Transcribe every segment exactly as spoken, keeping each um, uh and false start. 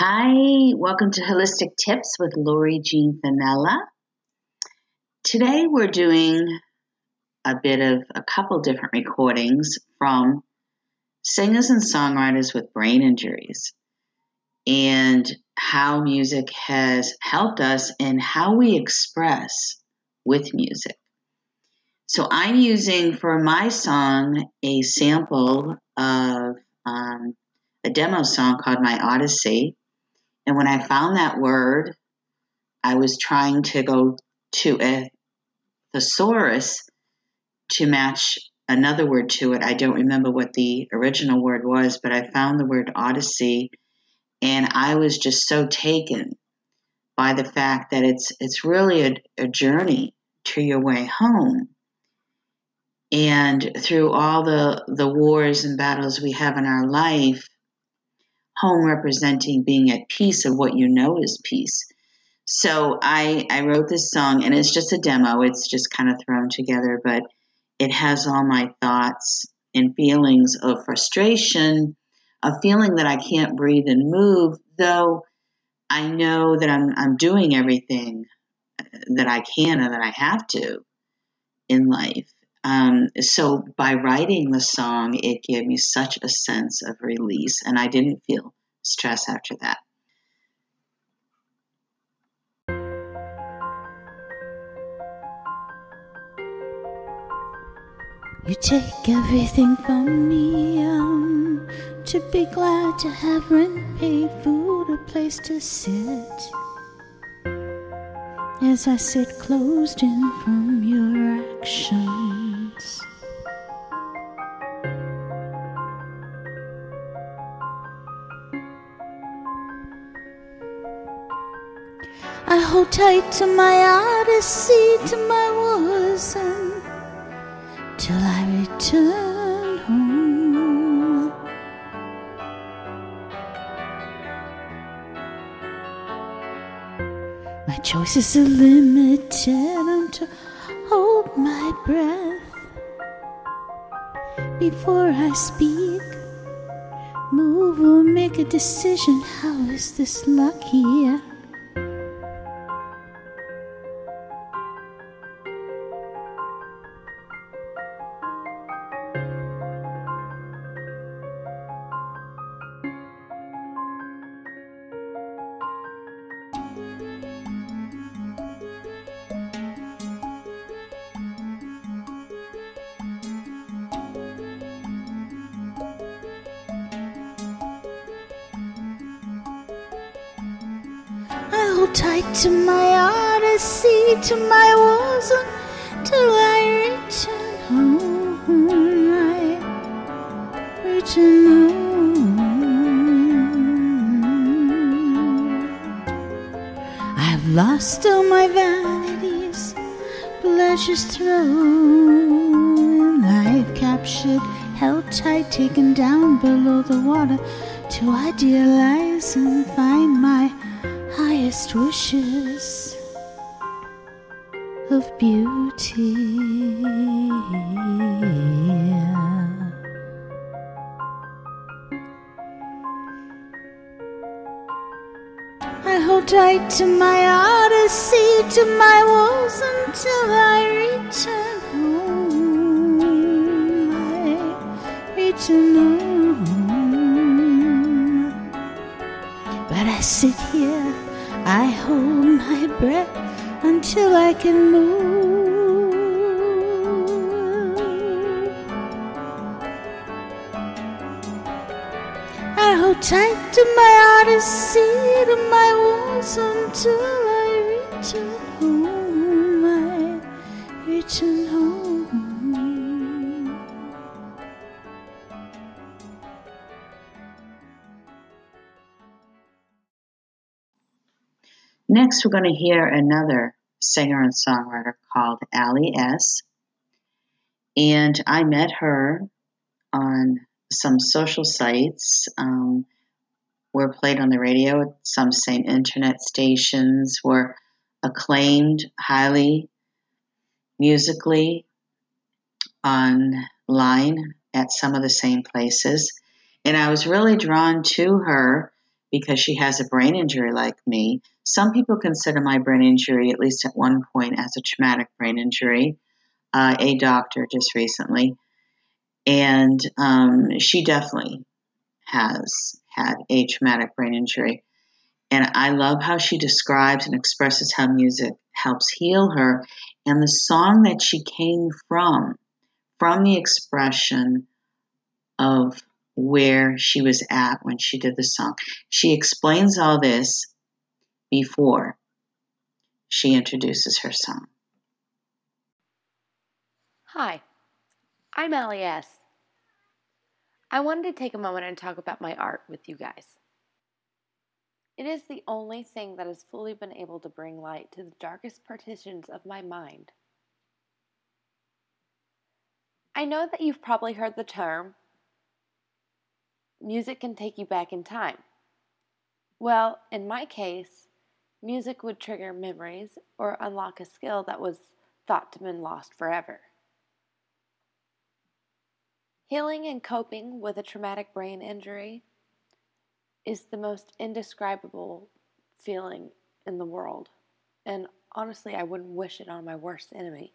Hi, welcome to Holistic Tips with Lori Jean Finnila. Today we're doing a bit of a couple different recordings from singers and songwriters with brain injuries and how music has helped us and how we express with music. So I'm using for my song a sample of um, a demo song called My Odyssey. And when I found that word, I was trying to go to a thesaurus to match another word to it. I don't remember what the original word was, but I found the word odyssey, and I was just so taken by the fact that it's it's really a, a journey to your way home. And through all the, the wars and battles we have in our life, home representing being at peace of what you know is peace. So I, I wrote this song, and it's just a demo. It's just kind of thrown together, but it has all my thoughts and feelings of frustration, of feeling that I can't breathe and move, though I know that I'm, I'm doing everything that I can and that I have to in life. Um, so by writing the song, it gave me such a sense of release, and I didn't feel stress after that. You take everything from me, um, to be glad to have rent paid, food, a place to sit, as I sit closed in from your action. I hold tight to my odyssey, to my wasn't, till I return home. My choices are limited, I'm to hold my breath before I speak, move or make a decision. How is this lucky? Tied to my odyssey, to my woes, till I return home. I return home. I've lost all my vanities, pleasures thrown. I've captured, held tight, taken down below the water, to idealize and find my highest wishes of beauty. I hold tight to my odyssey, to my woes, until I return home. I return home. But I sit here, I hold my breath until I can move. I hold tight to my odyssey, to my walls, until I return home. I return home. Next, we're going to hear another singer and songwriter called Allie S. And I met her on some social sites. Um, we're played on the radio at some same internet stations. We're acclaimed highly musically online at some of the same places. And I was really drawn to her because she has a brain injury like me. Some people consider my brain injury, at least at one point, as a traumatic brain injury, uh, a doctor just recently. And um, she definitely has had a traumatic brain injury. And I love how she describes and expresses how music helps heal her. And the song that she came from, from the expression of where she was at when she did the song. She explains all this before she introduces her song. Hi, I'm Allie S. I wanted to take a moment and talk about my art with you guys. It is the only thing that has fully been able to bring light to the darkest partitions of my mind. I know that you've probably heard the term, music can take you back in time. Well, in my case, music would trigger memories or unlock a skill that was thought to have been lost forever. Healing and coping with a traumatic brain injury is the most indescribable feeling in the world. And honestly, I wouldn't wish it on my worst enemy.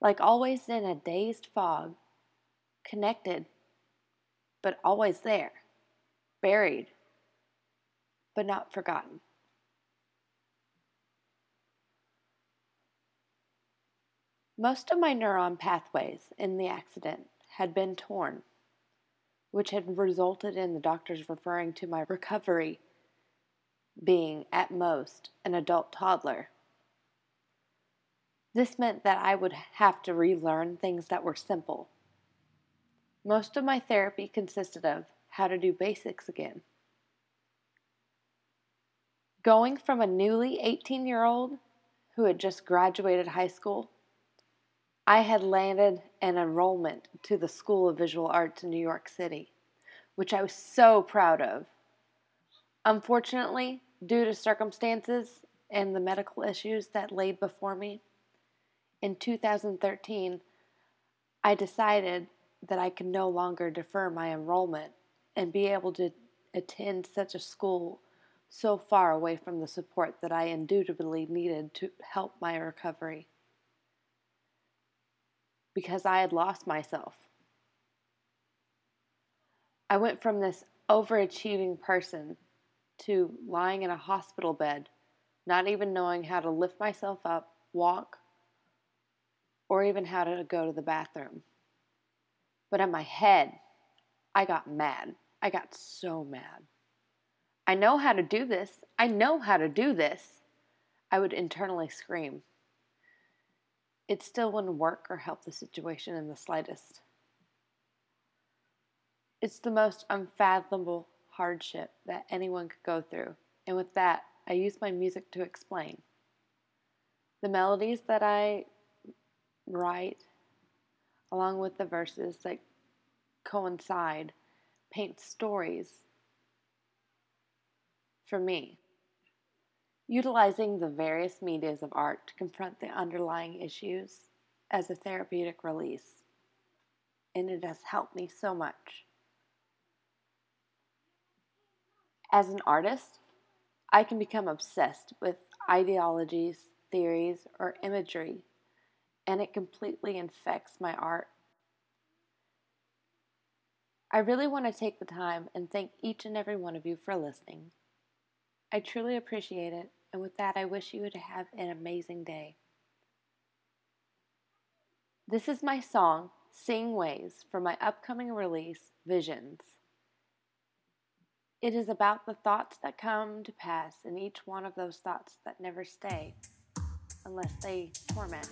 Like always in a dazed fog, connected, but always there, buried, but not forgotten. Most of my neuron pathways in the accident had been torn, which had resulted in the doctors referring to my recovery being, at most, an adult toddler. This meant that I would have to relearn things that were simple. Most of my therapy consisted of how to do basics again. Going from a newly eighteen-year-old who had just graduated high school, I had landed an enrollment to the School of Visual Arts in New York City, which I was so proud of. Unfortunately, due to circumstances and the medical issues that laid before me, in two thousand thirteen, I decided that I could no longer defer my enrollment and be able to attend such a school so far away from the support that I indubitably needed to help my recovery, because I had lost myself. I went from this overachieving person to lying in a hospital bed, not even knowing how to lift myself up, walk, or even how to go to the bathroom. But in my head, I got mad. I got so mad. I know how to do this. I know how to do this. I would internally scream. It still wouldn't work or help the situation in the slightest. It's the most unfathomable hardship that anyone could go through. And with that, I use my music to explain. The melodies that I write, along with the verses that coincide, paint stories for me, utilizing the various medias of art to confront the underlying issues as a therapeutic release. And it has helped me so much. As an artist, I can become obsessed with ideologies, theories, or imagery, and it completely infects my art. I really want to take the time and thank each and every one of you for listening. I truly appreciate it, and with that, I wish you would have an amazing day. This is my song, Sing Ways, for my upcoming release, Visions. It is about the thoughts that come to pass, and each one of those thoughts that never stay, unless they torment.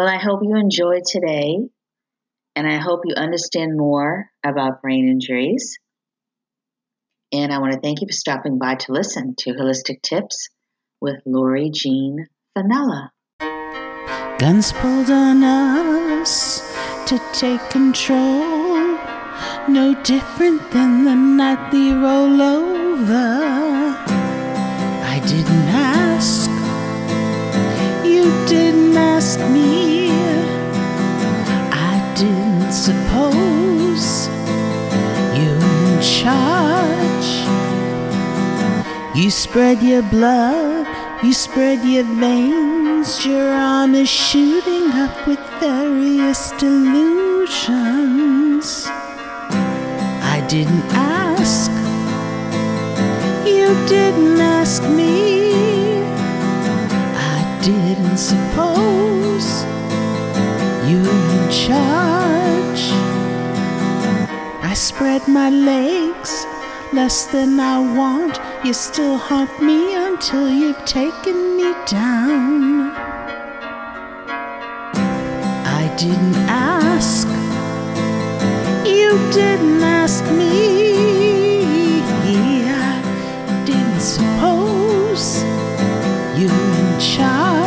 Well, I hope you enjoyed today, and I hope you understand more about brain injuries. And I want to thank you for stopping by to listen to Holistic Tips with Lori Jean Finnila. Guns pulled on us to take control, no different than the nightly rollover. I didn't ask, you didn't ask me, I didn't suppose you're in charge. You spread your blood, you spread your veins, your arm is shooting up with various delusions. I didn't ask, you didn't ask me, I didn't suppose you were in charge. I spread my legs less than I want, you still haunt me until you've taken me down. I didn't ask, you didn't ask me, I didn't suppose you were in charge.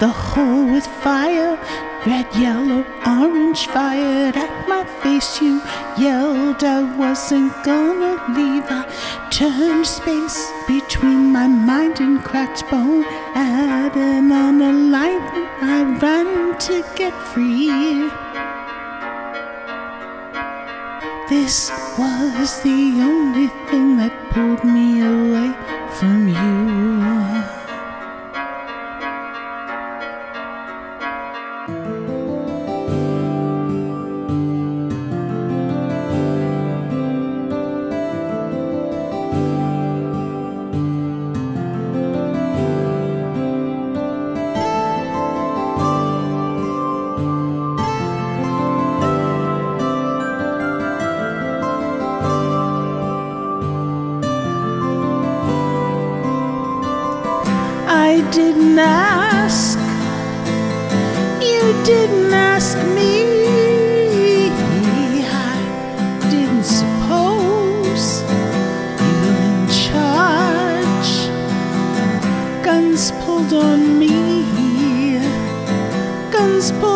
The hole with fire, red, yellow, orange, fired at my face. You yelled I wasn't gonna leave. I turned space between my mind and cracked bone. At an unalignment, I ran to get free. This was the only thing that pulled me away from you. I didn't ask, you didn't ask me, I didn't suppose you were in charge. Guns pulled on me, guns pulled on me.